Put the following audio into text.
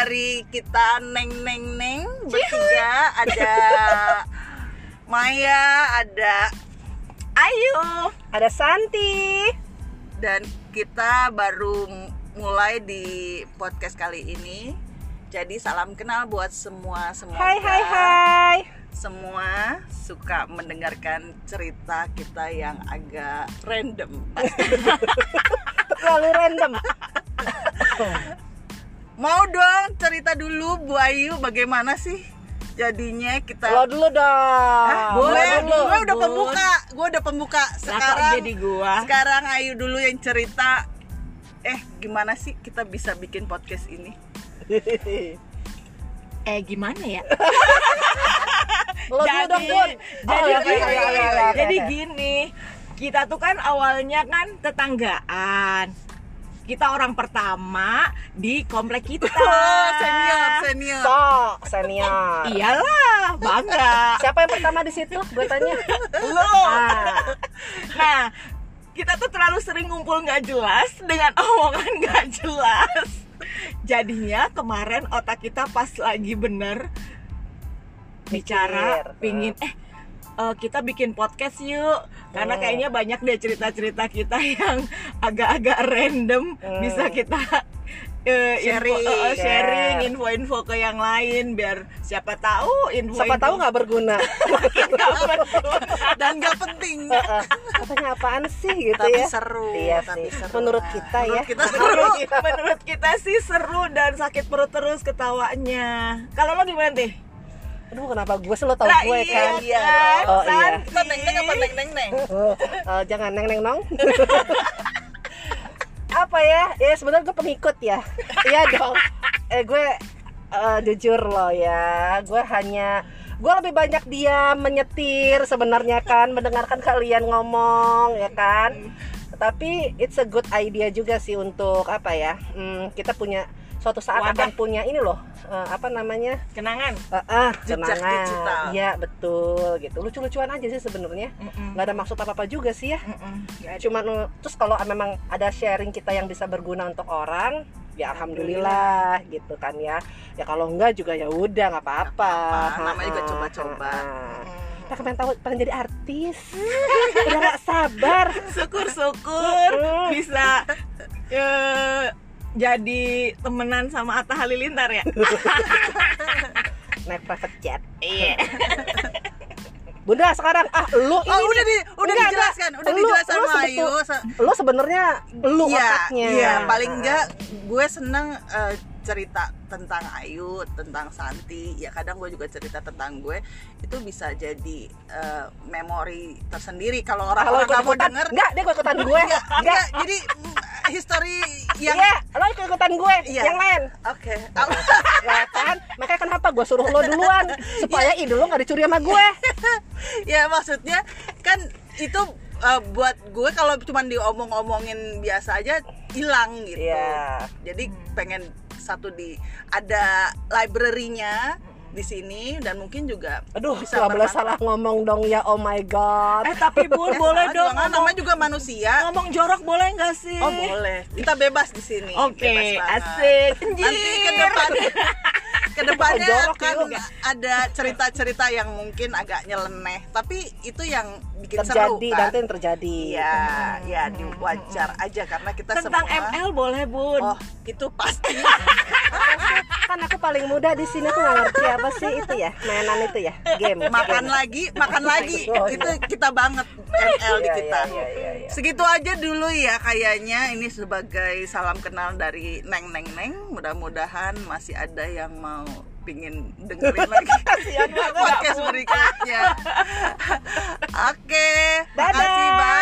dari kita neng bertiga, ada Maya, ada Ayu, ada Santi, dan kita baru mulai di podcast kali ini. Jadi salam kenal buat semua. Hai. Semua suka mendengarkan cerita kita yang agak random. Lalu random. Mau dong cerita dulu Bu Ayu, bagaimana sih jadinya kita? Lo dulu dong. Boleh, gue udah pembuka. Sekarang Ayu dulu yang cerita. Gimana sih kita bisa bikin podcast ini? Gimana ya? Jadi gini, kita tuh kan awalnya kan tetanggaan. Kita orang pertama di komplek kita. Senior. Senior. Iyalah, bangga. Siapa yang pertama di situ? Gue tanya. Lo. Nah, kita tuh terlalu sering ngumpul nggak jelas dengan omongan nggak jelas. Jadinya kemarin otak kita pas lagi bener bicara, pingin kita bikin podcast yuk, karena kayaknya banyak deh cerita-cerita kita yang agak-agak random bisa kita sharing info-info ke yang lain, biar siapa tahu info nggak berguna. Dan nggak penting. Katanya apaan sih gitu, tapi ya seru. Iya, tapi seru menurut kita sih seru dan sakit perut terus ketawanya. Kalau lo gimana deh? Aduh, kenapa gue selalu tau gue kan? Iya. Oh iya. Kita neng-neng apa neng-neng? Jangan neng-neng nong. Apa ya? Ya sebenarnya gue pengikut ya. Iya dong. Gue jujur loh ya. Gue lebih banyak diam, menyetir sebenarnya kan, mendengarkan kalian ngomong ya kan. Tapi it's a good idea juga sih untuk apa ya? Kita punya suatu saat akan punya ini loh, kenangan. Kenangan. Iya, betul gitu. Lucu-lucuan aja sih sebenarnya. Enggak ada maksud apa-apa juga sih ya. Cuman terus kalau memang ada sharing kita yang bisa berguna untuk orang, ya alhamdulillah gitu kan ya. Ya kalau enggak juga ya udah enggak apa-apa. Namanya juga coba-coba. Kita pengen jadi artis. Udah enggak sabar. Syukur-syukur bisa jadi temenan sama Atta Halilintar ya? Naik private jet. Iya. Bunda sekarang udah dijelaskan sama Ayu. Lu sebenarnya otaknya. Iya, paling enggak gue seneng cerita tentang Ayu, tentang Santi. Ya kadang gue juga cerita tentang gue. Itu bisa jadi memori tersendiri kalau orang-orang kamu denger. Enggak, dia ikutan gue. Enggak. Jadi history yang iya, lo ikutan gue yang lain. Oke. Nah, kan makanya kenapa gue suruh lo duluan supaya ide lo gak dicuri sama gue. Ya maksudnya kan itu buat gue kalau cuma diomong-omongin biasa aja hilang gitu. Yeah. Jadi pengen ada library-nya di sini, dan mungkin juga bisa bermanfaat. Salah ngomong dong ya, oh my god. Tapi Bun, boleh dong ngomong, namanya juga manusia. Ngomong jorok boleh nggak sih? Oh boleh, kita bebas di sini. Oke, asik. Nanti ke depannya kan ada cerita-cerita yang mungkin agak nyeleneh, tapi itu yang bikin seru kan. Terjadi ya diwajar aja karena kita tentang semua. ML boleh Bun? Oh itu pasti. Kan aku paling muda di sini, aku nggak ngerti apa sih itu ya, mainan itu ya, game. Makan lagi, itu kita banget ML di kita. Iya. Segitu aja dulu ya kayaknya, ini sebagai salam kenal dari neng. Mudah-mudahan masih ada yang mau pingin dengerin lagi podcast berikutnya. Oke, dadah. Makasih, bye.